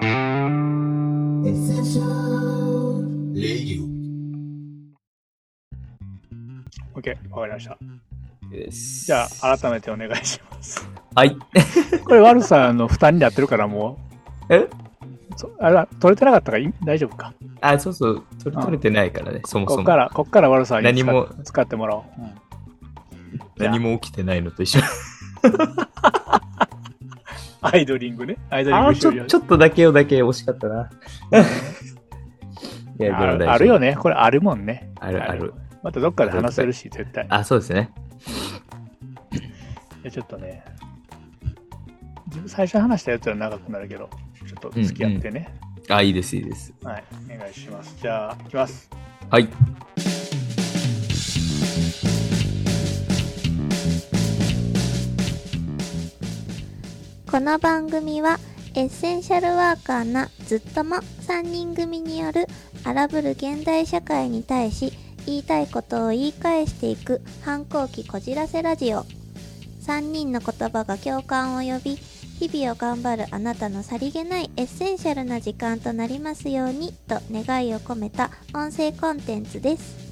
OK、わかりました。Yes. じゃあ改めてお願いします。はい。これワルさんの負担になってるからもう。え？あら取れてなかったから大丈夫か。あ、そうそう取れてないからね、そもそも。こっからワルさんに使ってもらおう。うん、何も起きてないのと一緒。アイドリングね。ちょっとだけ惜しかったな。いやでも大丈夫。あるよね。これあるもんね。ある。またどっかで話せるし絶対。あ、そうですね。ちょっとね、最初話したやつは長くなるけど、ちょっと付き合ってね。うんうん、あ、いいですいいです。はい、お願いします。じゃあ行きます。はい。この番組はエッセンシャルワーカーなずっとも3人組による荒ぶる現代社会に対し言いたいことを言い返していく反抗期こじらせラジオ。3人の言葉が共感を呼び、日々を頑張るあなたのさりげないエッセンシャルな時間となりますようにと願いを込めた音声コンテンツです。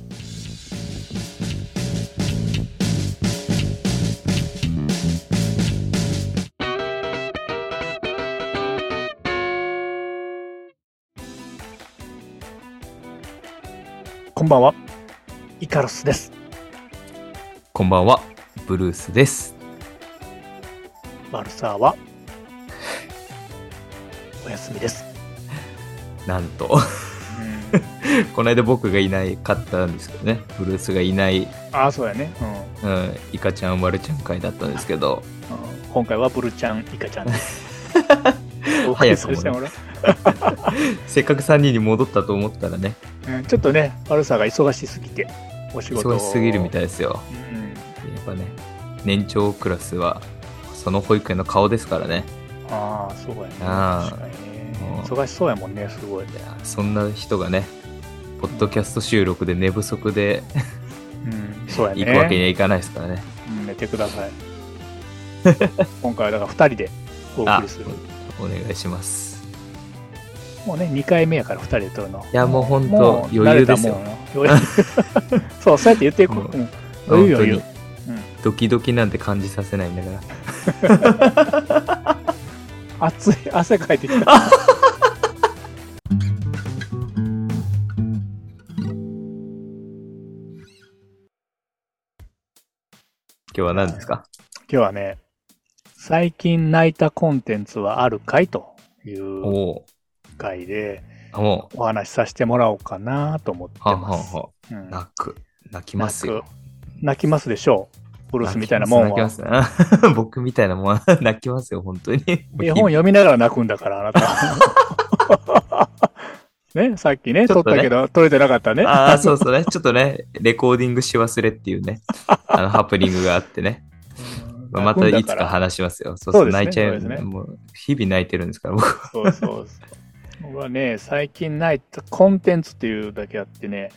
こんばんは、イカロスです。こんばんは、ブルースです。ワルサーはお休みです。なんと、うん、この間僕がいなかったんですけどね、ブルースがいない。あ、そうやね、うんうん、イカちゃんワルちゃん会だったんですけど、うん、今回はブルちゃんイカちゃんです。早くもね。せっかく3人に戻ったと思ったらね、うん、ちょっとねワルサーが忙しすぎて、お仕事忙しすぎるみたいですよ、うん、やっぱね、年長クラスはその保育園の顔ですからね。ああ、そうやね、確かにね、忙しそうやもんね、すごいね。そんな人がね、ポッドキャスト収録で寝不足で、うん、そうやね、行くわけにはいかないですからね、うん、寝てください。今回はだから2人でお送りする。お願いします。もうね、2回目やから2人で撮るの。いや、もうほんと余裕ですよ。そう、そうやって言っていこう、うん、余裕、うん、ドキドキなんて感じさせないんだから。熱い、汗かいてきた。今日は何ですか？今日はね、最近泣いたコンテンツはあるかいという回でお話しさせてもらおうかなと思ってます。ははは、うん、泣きますよ。泣きますでしょう。ブルースみたいなもんは。泣きます。僕みたいなもんは泣きますよ、本当に。絵本読みながら泣くんだから、あなた。ね、さっきね、撮ったけど、撮れてなかったね。ああ、そうそうね。ちょっとね、レコーディングし忘れっていうね、ハプニングがあってね。またいつか話しますよ。そう、泣いちゃうよね。もう日々泣いてるんですから、僕。そう。僕はね、最近ないコンテンツっていうだけあってね、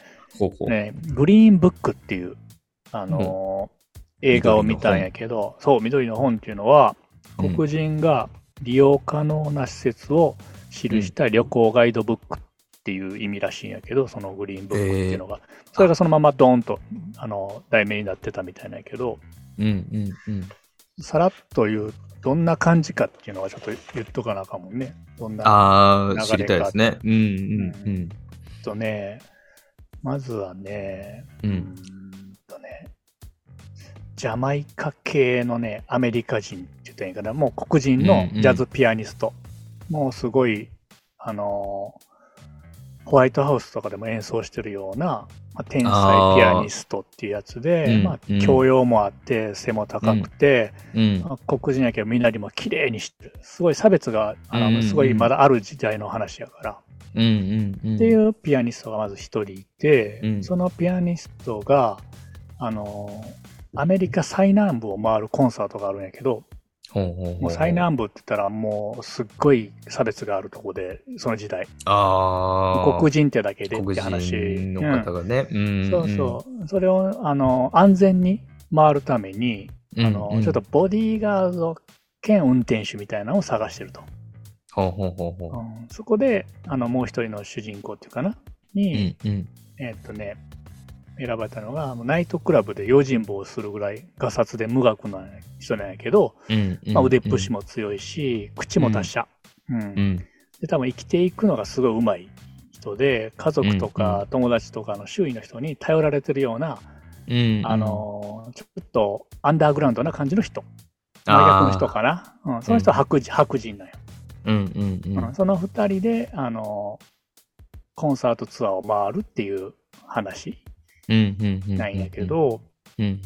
ね、グリーンブックっていう、映画を見たんやけど、そう、緑の本っていうのは、黒人が利用可能な施設を記した旅行ガイドブックっていう意味らしいんやけど、そのグリーンブックっていうのが、それがそのままドーンと題名になってたみたいなんやけど、さらっと言うと、どんな感じかっていうのはちょっと言っとかなあかんもんね。どんな流れか。知りたいですね。うんうんうん。まずはね、ジャマイカ系のね、アメリカ人って言ったらいいかな。もう黒人のジャズピアニスト。うんうん、もうすごい、ホワイトハウスとかでも演奏してるような、まあ、天才ピアニストっていうやつで、まあ、教養もあって背も高くて、まあ、黒人やけどみんなにも綺麗にしてる、すごい差別がすごいまだある時代の話やから、っていうピアニストがまず一人いて、そのピアニストがアメリカ最南部を回るコンサートがあるんやけど、もう最南部って言ったらもうすっごい差別があるとこで、その時代、黒人ってだけでって話、黒人の方がね、そうそう、それを安全に回るためにちょっとボディーガード兼運転手みたいなのを探してると。ほうほうほうほう、うん、そこでもう一人の主人公っていうかなに、うんうん、選ばれたのがナイトクラブで用心棒をするぐらいガサツで無学な人なんやけど、うんうん、まあ、腕っぷしも強いし、うん、口も達者、うんうん、で多分生きていくのがすごい上手い人で、家族とか友達とかの周囲の人に頼られてるような、うんうん、ちょっとアンダーグラウンドな感じの人、大学の人かな、うん、その人は白人なんや、うんうんうん、その2人でコンサートツアーを回るっていう話なんやけど、ね、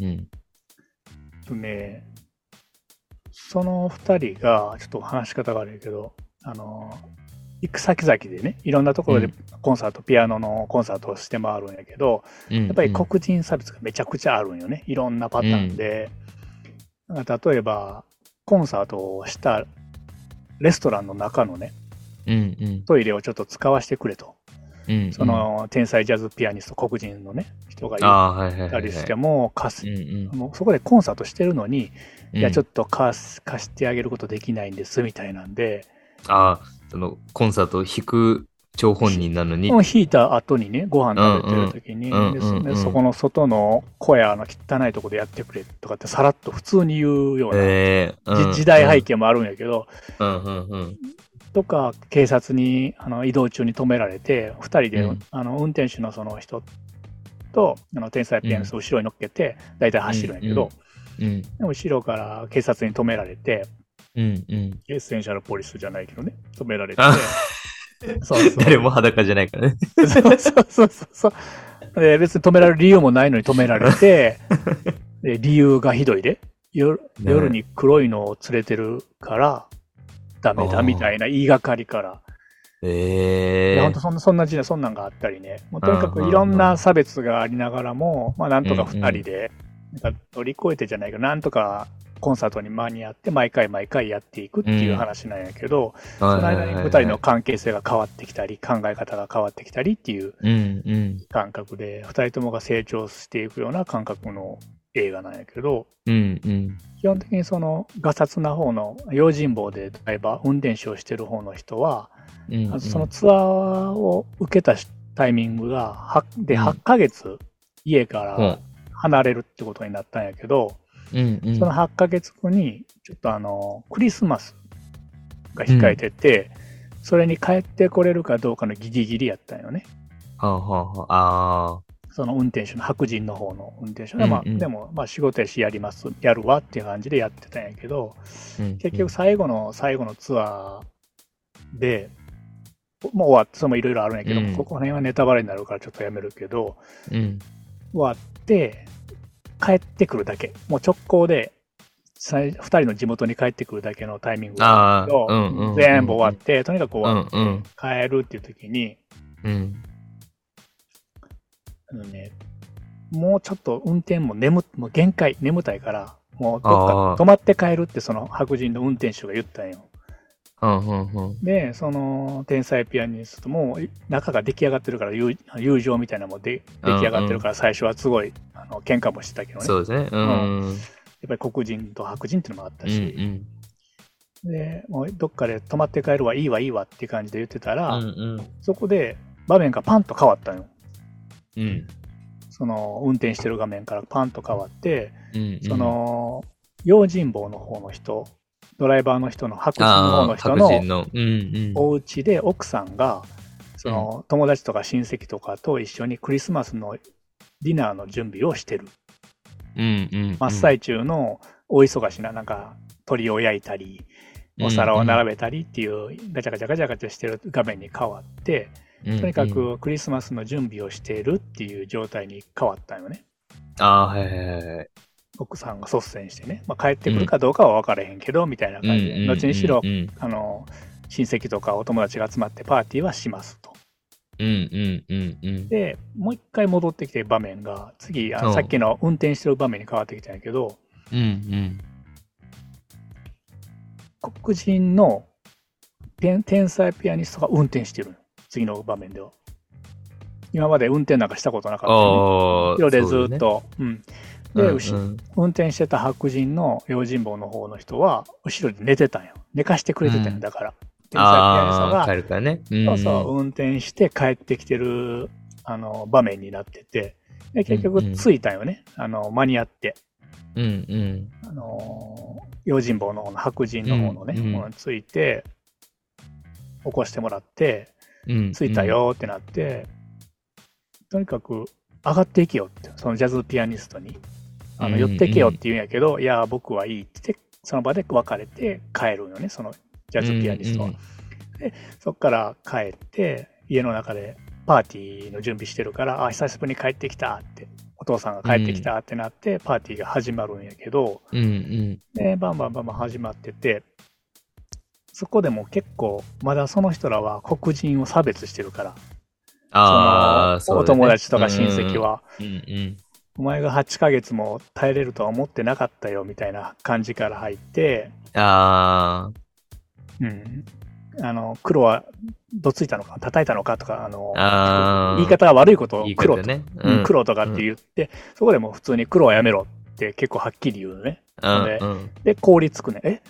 その2人がちょっと話し方が悪いけど、行く先々でね、いろんなところでコンサート、うん、ピアノのコンサートをして回るんやけど、うんうん、やっぱり黒人差別がめちゃくちゃあるんよね、いろんなパターンで、うん、例えばコンサートをしたレストランの中のね、うんうん、トイレをちょっと使わせてくれと、うんうん、その天才ジャズピアニスト黒人のね人がいたりしても、そこでコンサートしてるのに、うん、いやちょっと貸してあげることできないんですみたいなんで、ああ、そのコンサートを弾く張本人なのに弾いた後にねご飯食べてる時に、うんうんで、そこの外の小屋の汚いとこでやってくれとかってさらっと普通に言うような、うん、時代背景もあるんやけど、うんうんうん、とか警察に移動中に止められて2人で、うん、運転手のその人と天才ピアニストを後ろに乗っけてだいたい走るんやけど、うんうん、で後ろから警察に止められて、うんうん、エッセンシャルポリスじゃないけどね、止められて、そうそう、誰も裸じゃないからねそうそうそうそうで、別に止められる理由もないのに止められてで理由がひどいで、夜に黒いのを連れてるからダメだみたいな言いがかりから、いや本当そんな時代そんなんがあったりね、もうとにかくいろんな差別がありながらも、まあ、なんとか2人でなんか乗り越えてじゃないけど、なんとかコンサートに間に合って毎回やっていくっていう話なんやけど、うん、その間に2人の関係性が変わってきたり、考え方が変わってきたりっていう感覚で、2人ともが成長していくような感覚の映画なんやけど、うんうん、基本的にそのガサツな方の用心棒でドライバー運転手をしてる方の人は、うんうん、そのツアーを受けたタイミングが8ヶ月家から離れるってことになったんやけど、うんうん、その8ヶ月後にちょっとクリスマスが控えてて、うん、それに帰ってこれるかどうかのギリギリやったんよね。その運転手の白人の方の運転手が、まあ、うんうん、でも、まあ、仕事やしやるわっていう感じでやってたんやけど、うんうん、結局最後のツアーでもう終わって、それもいろいろあるんやけど、うん、ここら辺はネタバレになるからちょっとやめるけど、うん、終わって帰ってくるだけ、もう直行で2人の地元に帰ってくるだけのタイミングだったけど、うんうん、全部終わって、うんうん、とにかく終わって、うんうん、帰るっていう時に、うん、ね、もうちょっと運転ももう限界、眠たいから、もうどっか泊まって帰るってその白人の運転手が言ったんよ。でその天才ピアニストも仲が出来上がってるから、友情みたいなのも出来上がってるから、最初はすごい喧嘩もしてたけどね。そうですね、うんうん、やっぱり黒人と白人っていうのもあったし、うんうん、でもうどっかで泊まって帰るわ、いいわって感じで言ってたら、うんうん、そこで場面がパンと変わったんよ。うん、その運転してる画面からパンと変わって、うんうん、その用心棒の方の人、ドライバーの人の白人の方の人のお家で、奥さんがその友達とか親戚とかと一緒にクリスマスのディナーの準備をしてる、うんうんうん、真っ最中の大忙しな、なんか鳥を焼いたりお皿を並べたりっていうガチャガチャガチャガチャしてる画面に変わって、とにかくクリスマスの準備をしているっていう状態に変わったよね。ああ、はいはいはい。奥さんが率先してね、まあ、帰ってくるかどうかは分からへんけど、みたいな感じで、うんうんうんうん、後にしろ親戚とかお友達が集まってパーティーはしますと。うんうんうんうん、でもう一回戻ってきてる場面が、次さっきの運転してる場面に変わってきたんやけど、うんうん、黒人の天才ピアニストが運転してるの。次の場面では今まで運転なんかしたことなかったので、ね、ずっと、ね、うん、で、うん、運転してた白人の用心棒の方の人は後ろで寝てたんよ。寝かしてくれてたんよ。だから、天才ピアニストが、ね、そうそう運転して帰ってきてる場面になってて、で結局着いたよね、うんうん、間に合って、うんうん、用心棒の方の白人の方のね、うんうん、着いて起こしてもらって、うんうん、着いたよってなって、とにかく上がっていけよって、そのジャズピアニストに寄ってけよって言うんやけど、うんうん、いや僕はいいってその場で別れて帰るよね、そのジャズピアニストは、うんうん、でそっから帰って家の中でパーティーの準備してるから、あ久しぶりに帰ってきたって、お父さんが帰ってきたってなってパーティーが始まるんやけど、うんうん、でバンバンバンバン始まってて、そこでも結構まだその人らは黒人を差別してるから、あそのお友達とか親戚は、うんうんうん、お前が8ヶ月も耐えれるとは思ってなかったよみたいな感じから入って、あうん、黒はどついたのか叩いたのかとか言い方が悪いことを黒 と、ねうん、黒とかって言って、うん、そこでも普通に黒はやめろって結構はっきり言うのね、うん、で凍りつくね、え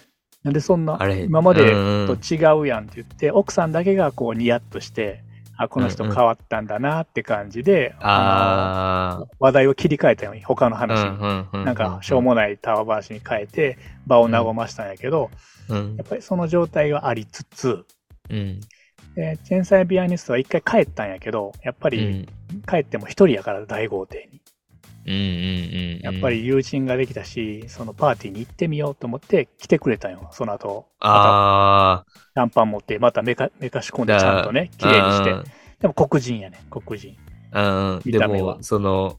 なんでそんな今までと違うやんって言って、うん、奥さんだけがこうニヤッとして、あこの人変わったんだなって感じで、うんうん、話題を切り替えたように他の話に、うんうんうんうん、なんかしょうもないタワー話に変えて場を和ましたんやけど、うん、やっぱりその状態がありつつ、うん、天才ピアニストは一回帰ったんやけど、やっぱり帰っても一人やから大豪邸に、うん、やっぱり友人ができたし、そのパーティーに行ってみようと思って来てくれたんよ。その後また短パン持ってまためかし込んでちゃんとね綺麗にして、でも黒人やね、黒人、うん、見た目はでもその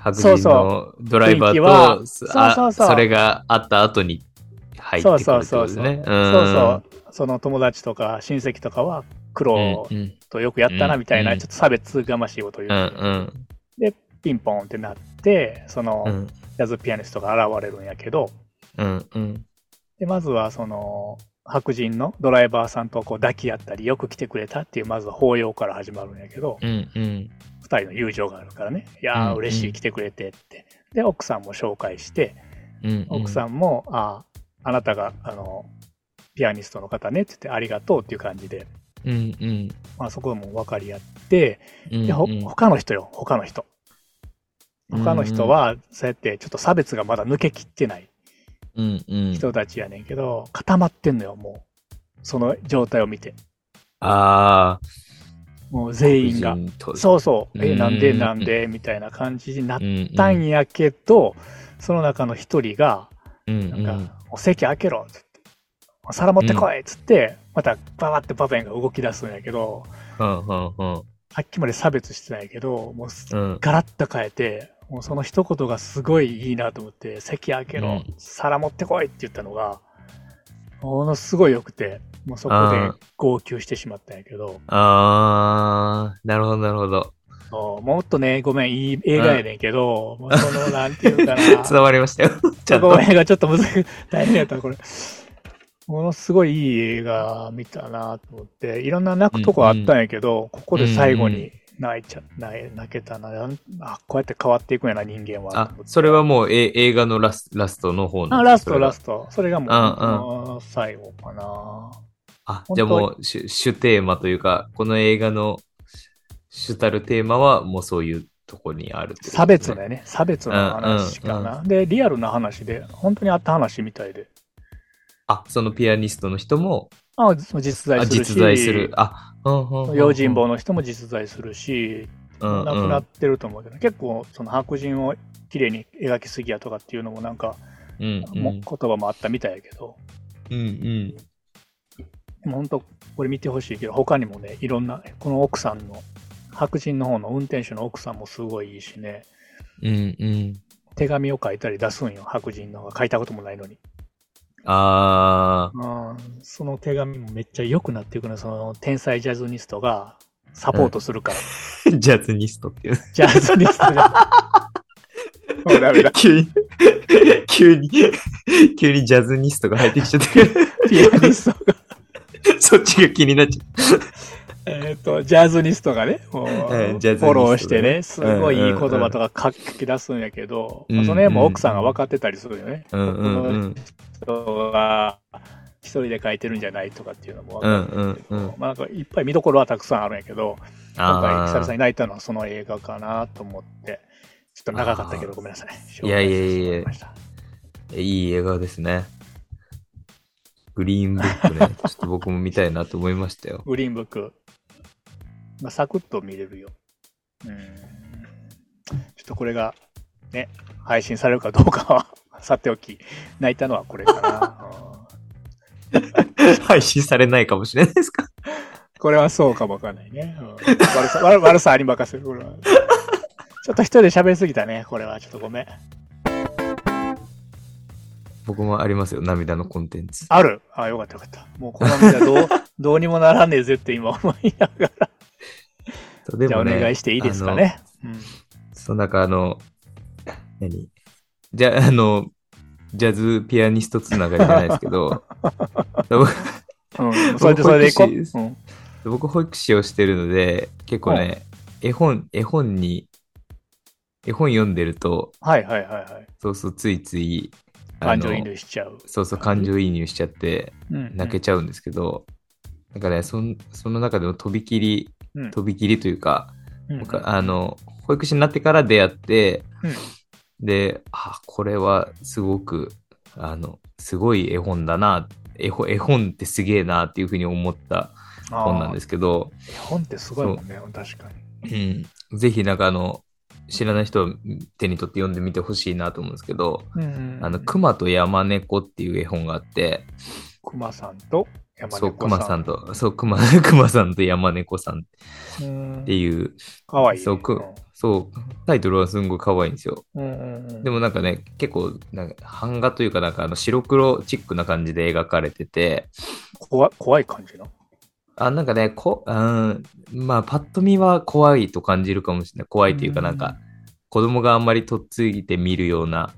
白人のドライバーとそれがあった後に入ってくるってことですね。その友達とか親戚とかは黒とよくやったなみたいな、うんうん、ちょっと差別がましいこと言う、うんうん、でピンポンってなって、その、うん、ジャズピアニストが現れるんやけど、うんうん、でまずはその白人のドライバーさんとこう抱き合ったり、よく来てくれたっていうまず抱擁から始まるんやけど、うんうん、2人の友情があるからね、いやー嬉しい、うんうん、来てくれてって、で奥さんも紹介して、うんうん、奥さんもあなたがピアニストの方ねって言って、ありがとうっていう感じで、うんうん、まあ、そこも分かり合って、うんうん、で他の人よ、他の人はそうやってちょっと差別がまだ抜けきってない人たちやねんけど、うんうん、固まってんのよ、もうその状態を見て、ああもう全員がそうそう、なんでみたいな感じになったんやけど、うんうん、その中の一人がなんかお席開けろっつって、お皿持ってこいっつって、うん、またババって場面が動き出すんやけど、うんうんうん、さっきまで差別してないけど、もうガラッと変えて、うん、もうその一言がすごいいいなと思って、席開けろ、うん、皿持ってこいって言ったのがものすごい良くて、もうそこで号泣してしまったんやけど、あなるほどなるほど、もっとね、ごめん、いい映画やねんけど、もうそのなんていうかな伝わりましたよちょっとごめんがちょっと難しい大変やったこれ、ものすごいいい映画見たなと思って、いろんな泣くとこあったんやけど、うんうん、ここで最後に泣けたな、あこうやって変わっていくんやな人間は、あそれはもう映画のラストの方のラストそれがもう、うんうん、最後かなあ、じゃあもう主テーマというか、この映画の主たるテーマはもうそういうとこにあるってこと、ね、差別だよね、差別の話かな、うんうんうん、でリアルな話で本当にあった話みたいで、あ、そのピアニストの人も実在するし、用心棒の人も実在するし、うんうん、亡くなってると思うけど、結構その白人を綺麗に描きすぎやとかっていうのもなんか、うんうん、言葉もあったみたいやけど、うんうん、でも本当これ見てほしいけど、他にもね、いろんなこの奥さんの白人の方の運転手の奥さんもすごいいいしね、うんうん、手紙を書いたり出すんよ、白人の方が書いたこともないのに、ああ、うん、その手紙もめっちゃ良くなっていくの、その天才ジャズニストがサポートするから、うん、ジャズニストっていうジャズニストがもうダメだ、急にジャズニストが入ってきちゃってるピアニストがそっちが気になっちゃうジャズニストがね、もうフォローしてね、すごいいい言葉とか書き出すんやけど、うんうん、まあ、その辺も奥さんが分かってたりするよね、うんうんうん、人が一人で書いてるんじゃないとかっていうのも分かるんですけど、うんうんうん、まあ、なんかいっぱい見どころはたくさんあるんやけど、今回久々に泣いたのはその映画かなと思って、ちょっと長かったけどごめんなさい。いやいやいや、いい映画ですね。グリーンブックね、ちょっと僕も見たいなと思いましたよ。グリーンブック、まあ、サクッと見れるよ。ちょっとこれがね、配信されるかどうかはさておき、泣いたのはこれかな。配信されないかもしれないですか。これはそうかもわかんないね。悪さありまかせる。これはちょっと一人で喋りすぎたね。これはちょっとごめん。僕もありますよ、涙のコンテンツ。ある？あ、よかったよかった。もうこの涙どうにもならねえぜって今思いながら。でもね、じゃあお願いしていいですかね。うん、そう、なんかジャズピアニストつながりじゃないですけど、僕保育士をしてるので、結構ね、うん、絵本読んでると、はいはいはいはい、そうそう、ついつい感情移入しちゃう。そうそう、感情移入しちゃって泣けちゃうんですけど、うんうん、なんかね、その中でも飛び切りというか、うん、保育士になってから出会って、うん、で、あ、これはすごくすごい絵本だな、絵本ってすげえなっていうふうに思った本なんですけど、絵本ってすごいもんね、確かに、うん、ぜひなんか知らない人は手に取って読んでみてほしいなと思うんですけど、うんうん、熊と山猫っていう絵本があって、熊さんと山猫さん、そう、熊さんと山猫さんっていう、かわいい、ね、そう、タイトルはすんごいかわいいんですよ、うんうんうん、でもなんかね、結構なんか版画というか、なんか白黒チックな感じで描かれてて、怖い感じの、あ、なんかね、まあパッと見は怖いと感じるかもしれない。怖いというか、なんか子供があんまりとっついて見るような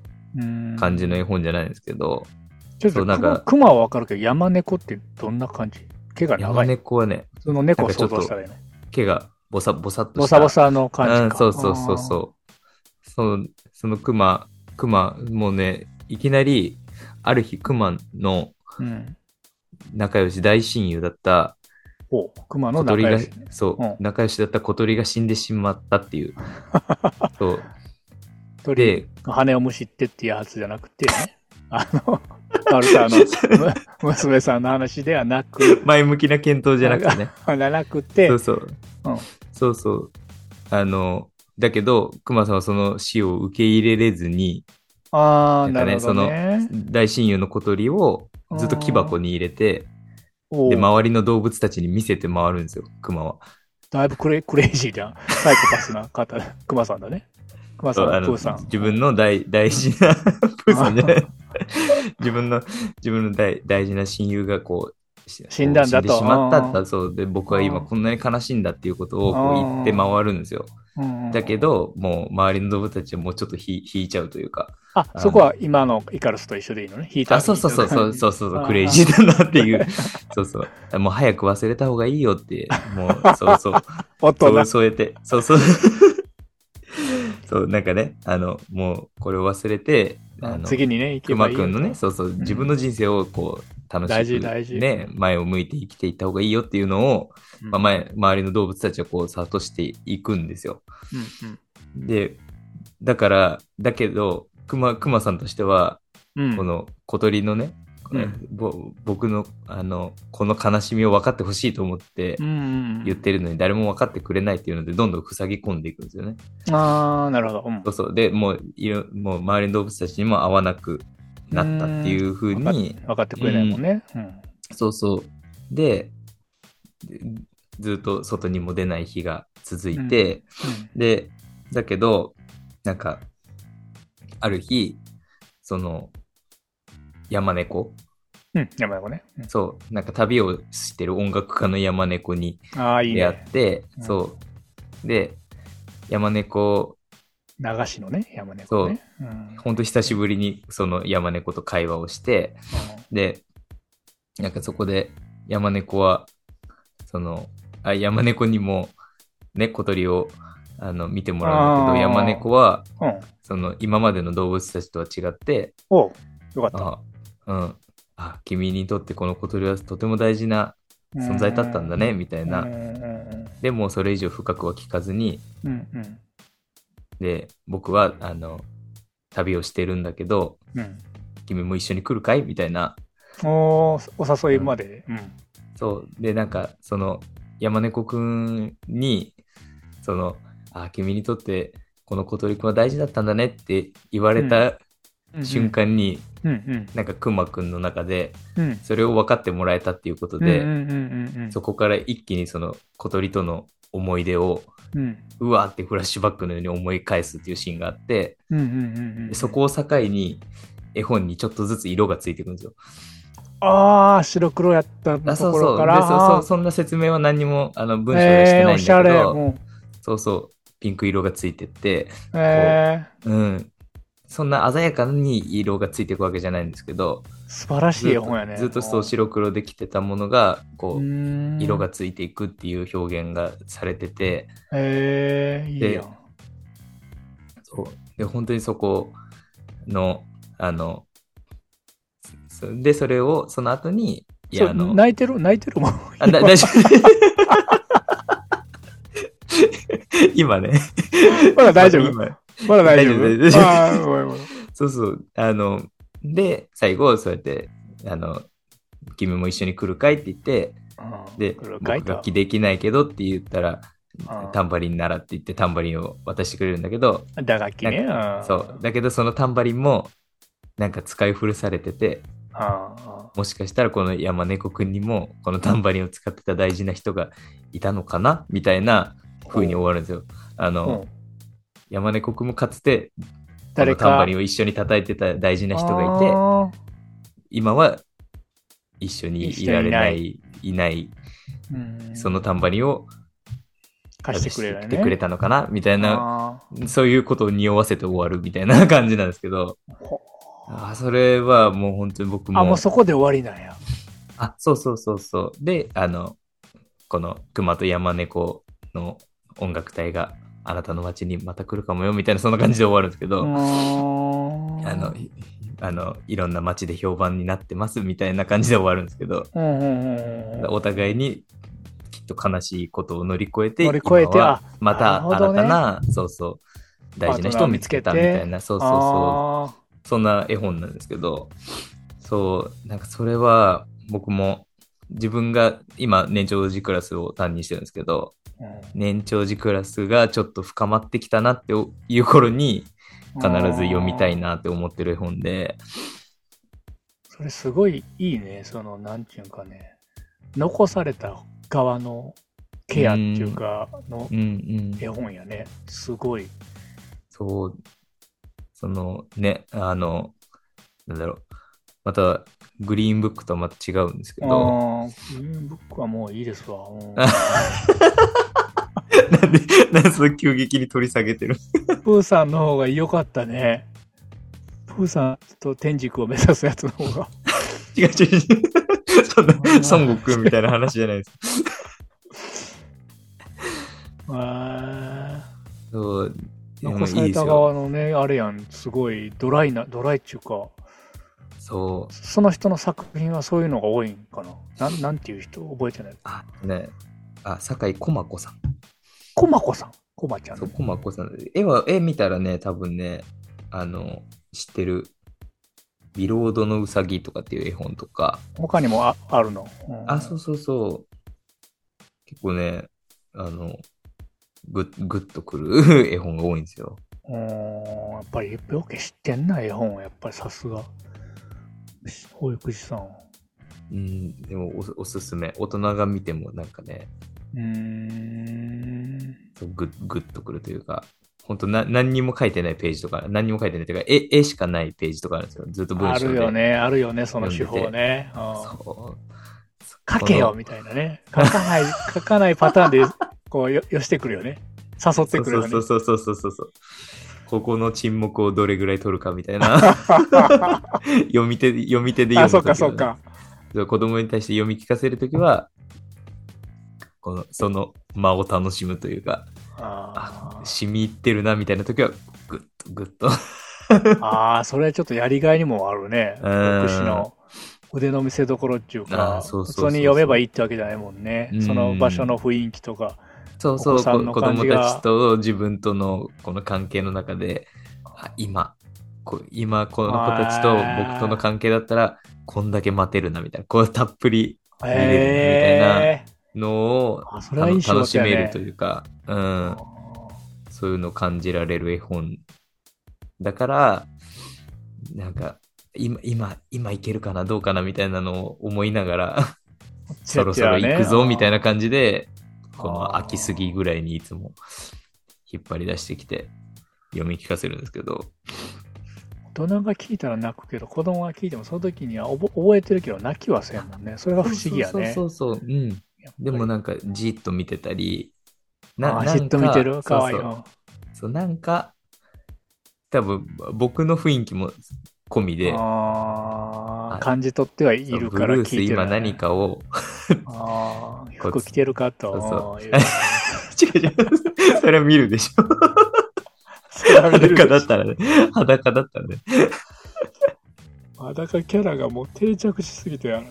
感じの絵本じゃないんですけど、ちょっとなんか熊はわかるけど、山猫ってどんな感じ？毛が長い。山猫はね、その猫を想像したらいいね。毛がボサボサとした。ボサボサの感じか。うん、そうそう。その熊もうね、いきなりある日熊の仲良し、大親友だった、熊の仲良し、ね、そう、うん、仲良しだった小鳥が死んでしまったっていう。そう。鳥の羽をむしってっていうやつじゃなくて、ね。マルサーの娘さんの話ではなく、前向きな検討じゃなくてね。なくて、そうそう、うん、そうそう。だけど、熊さんはその死を受け入れれずに、なるほどね。その大親友の小鳥をずっと木箱に入れて、で、周りの動物たちに見せて回るんですよ、熊は。だいぶクレイジーじゃん。サイコパスな方、熊さんだね。熊さん、プーさん。自分の大事なプーさんじゃない。自分の 大事な親友がこう死んだんだと、死んでしまったんだそうで、僕は今こんなに悲しいんだっていうことをこう言って回るんですよ。だけどもう周りの動物たちはもうちょっと引いちゃうというか、そこは今のイカルスと一緒でいいのね。引いた、そうクレイジーだなっていう、そうもう早く忘れた方がいいよって、もうそうやってそう、なんかね、もうこれを忘れて、次にね、熊くんのね、そう、自分の人生をこう、楽しく、ね、前を向いて生きていった方がいいよっていうのを、まあ、周りの動物たちはこう、諭していくんですよ。うんうん、で、だけど、熊さんとしては、この小鳥のね、僕の、この悲しみを分かってほしいと思って言ってるのに、誰も分かってくれないっていうので、どんどん塞ぎ込んでいくんですよね。ああ、なるほど。うん、そうで、もう周りの動物たちにも会わなくなったっていう風に分かってくれないもんね。うん、そう。で、ずっと外にも出ない日が続いて、で、だけど、なんか、ある日、山猫ね、うん、そう、なんか旅をしてる音楽家の山猫に出会って、いいね、うん、そうで、山猫流しのね、山猫ね、そう、うん、ほんと久しぶりにその山猫と会話をして、うん、で、なんかそこで山猫は山猫にもね、小鳥を見てもらうんだけど、山猫は、うん、今までの動物たちとは違って、よかった。うん、あ、君にとってこの小鳥はとても大事な存在だったんだねみたいな、でもそれ以上深くは聞かずに、うんうん、で僕は旅をしてるんだけど、うん、君も一緒に来るかいみたいなお誘いまで、うんうん、そうで、なんかその山猫くんにそのあ、君にとってこの小鳥くんは大事だったんだねって言われた瞬間に、うんうん、なんかくまくんの中でそれを分かってもらえたっていうことで、そこから一気にその小鳥との思い出を、うん、うわーってフラッシュバックのように思い返すっていうシーンがあって、うんうんうんうん、そこを境に絵本にちょっとずつ色がついてくるんですよ。ああ、白黒やったところから、そんな説明は何にも文章でしてないんだけど、そうそうピンク色がついてって、うん、そんな鮮やかに色がついていくわけじゃないんですけど、素晴らしい絵本やね。ずっとそう白黒できてたものがこう色がついていくっていう表現がされてて、いいやん。そうで本当にそこのでそれをその後にいや泣いてるもん大丈夫今ねまだ大丈夫まだ大丈夫あーごめんごめんそうそうで最後そうやって君も一緒に来るかいって言って、うん、で僕楽器できないけどって言ったら、うん、タンバリン習って言ってタンバリンを渡してくれるんだけど、打楽器ね、そうだけどそのタンバリンもなんか使い古されてて、もしかしたらこの山猫くんにもこのタンバリンを使ってた大事な人がいたのかなみたいな風に終わるんですよ。山猫くんもかつてこのタンバリンを一緒に叩いてた大事な人がいて、今は一緒にいられないいない、そのタンバリンを貸してくれ、ね、たのかなみたいな、そういうことを匂わせて終わるみたいな感じなんですけど、あ、それはもう本当に僕も。あ、もうそこで終わりなんや。あ、そうそうそうそう。で、この熊と山猫の音楽隊があなたの街にまた来るかもよみたいな、そんな感じで終わるんですけど、いろんな街で評判になってますみたいな感じで終わるんですけど、お互いにきっと悲しいことを乗り越えて今はまた新たな、ね、そうそう大事な人を見つけたみたいな、そうそうそう。そんな絵本なんですけど、そうなんかそれは僕も自分が今年長児クラスを担任してるんですけど、年長児クラスがちょっと深まってきたなっていう頃に必ず読みたいなって思ってる絵本で、それすごいいいね。そのなんていうかね、残された側のケアっていうかの絵本やね、すごい。そうそのね、なんだろう、またグリーンブックとはまた違うんですけど、グリーンブックはもういいですわ。なんでその急激に取り下げてる。プーさんの方が良かったね。プーさんと天竺を目指すやつの方が。違う。そんな孫悟空みたいな話じゃないです。そう。残された側のね、あれやん、すごいドライっていうか、そう。その人の作品はそういうのが多いんかな。なんていう人覚えてない。あ、ね、あ、堺駒子さん。駒ちゃん、ね。そう、駒子さん。絵見たらね、多分ね、知ってる、ビロードのうさぎとかっていう絵本とか。他にもあるの、うん。あ、そうそうそう。結構ね、グッとくる絵本が多いんですよ。やっぱりよく知ってんな絵本は。やっぱりさすが保育士さん。でも おすすめ。大人が見てもなんかね、グッとくるというか、本当何にも書いてないページとか、何にも書いてないというか、絵しかないページとかあるんですよ。ずっと文章で。あるよねその手法ね。そう書けよみたいなね。書かないパターンで。こうよしてくるよね。誘ってくるよね。そう。ここの沈黙をどれぐらい取るかみたいな。読み手で読むとき、ね。あ、そうか。子供に対して読み聞かせるときは、その間を楽しむというか、染み入ってるなみたいなときは、グッと。ああ、それはちょっとやりがいにもあるね。腕の見せ所っていうか、そうそうそうそう、普通に読めばいいってわけじゃないもんね、その場所の雰囲気とか、そうそう、子供たちと自分とのこの関係の中で、今この子たちと僕との関係だったらこんだけ待てるなみたいな、こうたっぷり見れるみたいなのを、楽しめるというか、うん、そういうのを感じられる絵本だから、なんか今いけるかなどうかなみたいなのを思いながらそろそろ行くぞみたいな感じで、この秋過ぎぐらいにいつも引っ張り出してきて読み聞かせるんですけど、大人が聞いたら泣くけど子供が聞いてもその時には覚えてるけど泣きはせんもんね。それが不思議やね。そうそうそう、うん、でもなんかじっと見てたり、じっと見てる、かわいいの。そうなんか多分僕の雰囲気も込みで、感じ取ってはいるから聞いてる、ね、ブルース今何かを服着てるかと、違うそれは見るでしょ裸だったらね、裸だったらね裸キャラがもう定着しすぎてやる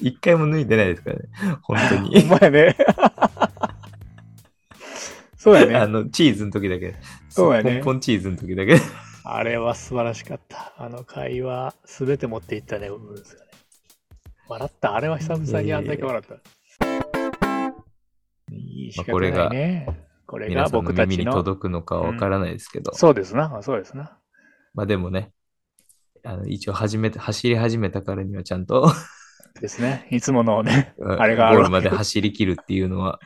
一回も脱いでないですからね、本当にお前ねそうやね、チーズの時だけ、そうやね、ポンポンチーズの時だけあれは素晴らしかった。あの会話すべて持っていったね、部分ですかね。笑った、あれは久々にあんだけ笑った。いい、仕方ないね、これが皆さんの耳に届くのかわからないですけど、そうですな、そうですな。まあでもね、一応走り始めたからにはちゃんとですね、いつものねあれがゴールまで走り切るっていうのは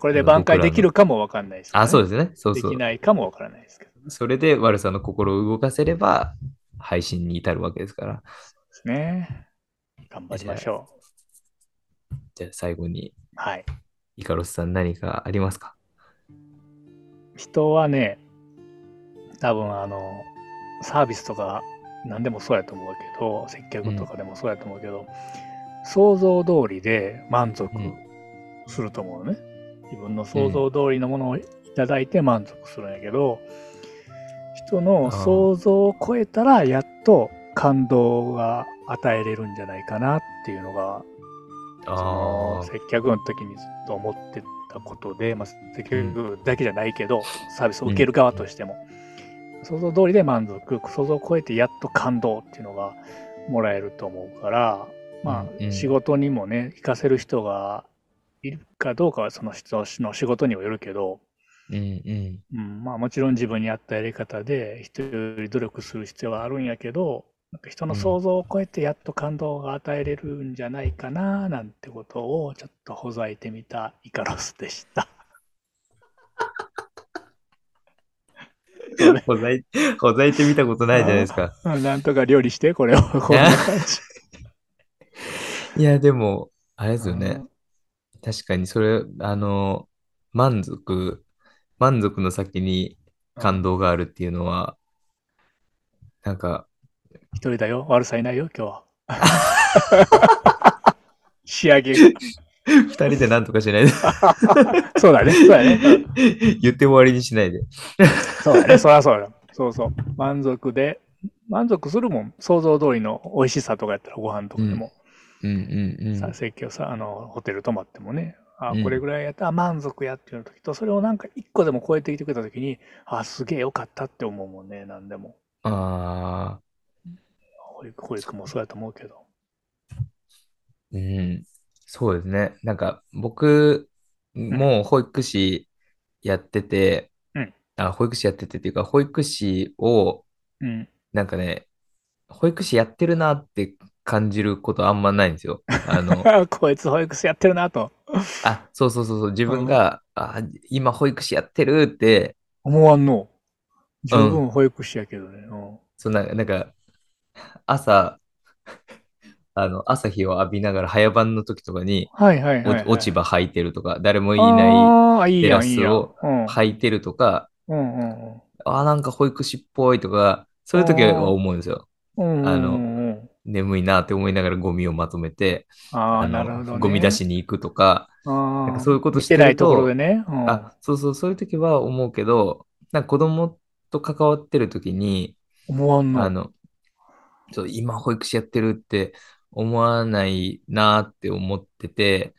これで挽回できるかもわかんないですけど、ね、そうですね、そうそう、できないかもわからないですけど、ね、それで悪さの心を動かせれば配信に至るわけですからですね。頑張りましょう。じゃあ最後に、はい、イカロスさん何かありますか？人はね、多分サービスとか何でもそうやと思うけど、接客とかでもそうやと思うけど、想像通りで満足すると思うね。自分の想像通りのものをいただいて満足するんやけど、人の想像を超えたらやっと感動が与えれるんじゃないかなっていうのが、接客の時にずっと思ってたことで、まあ、接客だけじゃないけど、サービスを受ける側としても、想像通りで満足、想像を超えてやっと感動っていうのがもらえると思うから、まあ、仕事にもね、活かせる人がいるかどうかはその人の仕事にもよるけど、まあもちろん自分に合ったやり方で人より努力する必要はあるんやけど、なんか人の想像を超えてやっと感動が与えれるんじゃないかななんてことをちょっとほざいてみたイカロスでした。ほざいてみたことないじゃないですか。なんとか料理してこれをこんな感じ。いやでもあれですよね。確かにそれ満足の先に感動があるっていうのは、なんか一人だよ、悪さいないよ今日は仕上げ二人でなんとかしないでそうだね、そうだね言って終わりにしないでそうだね、そりゃそうだ、そうそう、満足するもん、想像通りの美味しさとかやったらご飯とかでも、さあ説教さ、ホテル泊まってもね、これぐらいやったら満足やっていう時と、それをなんか一個でも超えてきてくれた時に、すげえよかったって思うもんね、なんでも。保育もそうやと思うけど、そうですね。なんか僕も保育士やってて、保育士やっててっていうか、保育士を、なんかね、保育士やってるなって感じることあんまないんですよ。こいつ保育士やってるなと。そうそう、自分が、今保育士やってるって思わんの。十分保育士やけどね。そう、なんか朝日を浴びながら早番の時とかに、落ち葉履いてるとか、誰もいないテラスを履いてるとか、なんか保育士っぽいとか、そういう時は思うんですよ。眠いなって思いながらゴミをまとめて、ね、ゴミ出しに行くとか、なんかそういうことしてると、見てないところでね、そういう時は思うけど、なんか子供と関わってる時に思わんの。ちょっと今保育士やってるって思わないなって思ってて、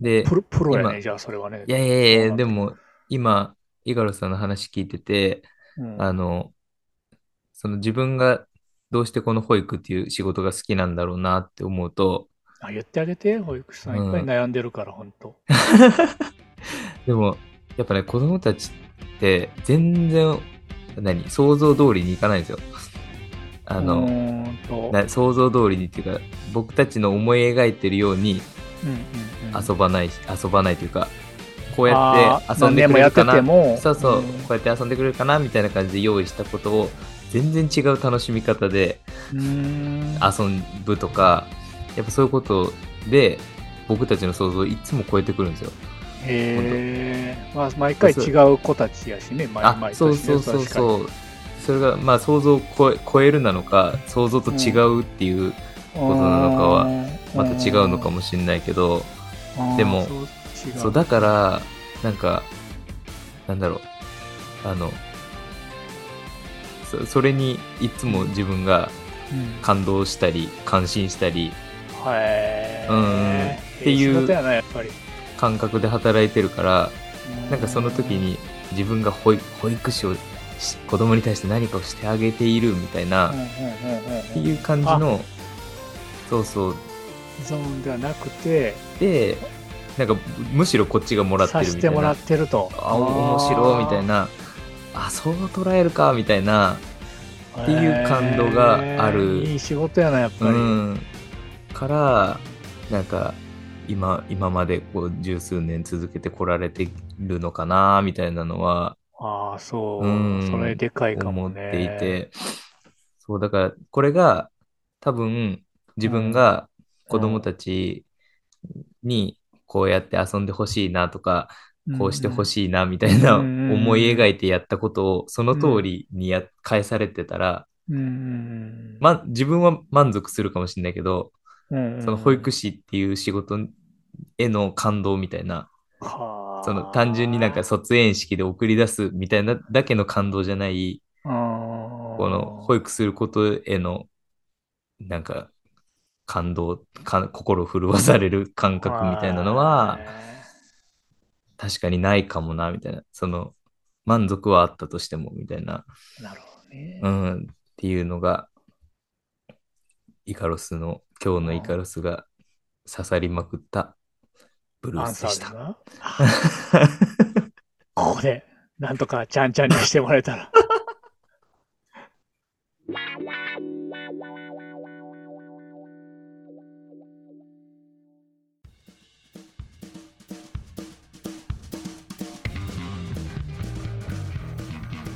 で、プロやね、じゃあそれはね。いやいやいや、でも今、イガロさんの話聞いてて、うん、その自分がどうしてこの保育っていう仕事が好きなんだろうなって思うと、あ、言ってあげて、保育士さんいっぱい悩んでるから、本当。でも、やっぱね、子供たちって全然、想像通りにいかないんですよ。想像通りにっていうか、僕たちの思い描いてるように遊ばないというか、こうやって遊んでくれるかな、そうそう、こうやって遊んでくれるかなみたいな感じで用意したことを全然違う楽しみ方で遊ぶとか、やっぱそういうことで僕たちの想像をいつも超えてくるんですよ。へえ、まあ、毎回違う子たちやしね、毎回。そうそうそうそう。それが、まあ、想像を超えるなのか、想像と違うっていうことなのかは、また違うのかもしれないけど、でも、そう、だから、なんか、なんだろう、それにいつも自分が感動したり、感心したり、っていう感覚で働いてるから、なんかその時に自分が保育士を、子供に対して何かをしてあげているみたいなっていう感じの、そうそう、ゾーンではなくて、でなんかむしろこっちがもらってるみたいな、さしてもらってると、あ、面白いみたいな、あ、そう捉えるかみたいなっていう感動がある。いい仕事やな、やっぱり。うん、からなんか今までこう十数年続けてこられてるのかなみたいなのは。ああ、そう、うん、それでかいかもね。思っていて、そう、だからこれが多分自分が子供たちにこうやって遊んでほしいなとか、うん、こうしてほしいなみたいな思い描いてやったことをその通りに返されてたら、自分は満足するかもしれないけど、その保育士っていう仕事への感動みたいな、その単純になんか卒園式で送り出すみたいなだけの感動じゃない、この保育することへのなんか感動、心震わされる感覚みたいなのは確かにないかもなみたいな、その満足はあったとしてもみたいな、なるほどね、うん、っていうのが今日のイカロスが刺さりまくったブルースでした。ここでなんとかちゃんちゃんにしてもらえたら。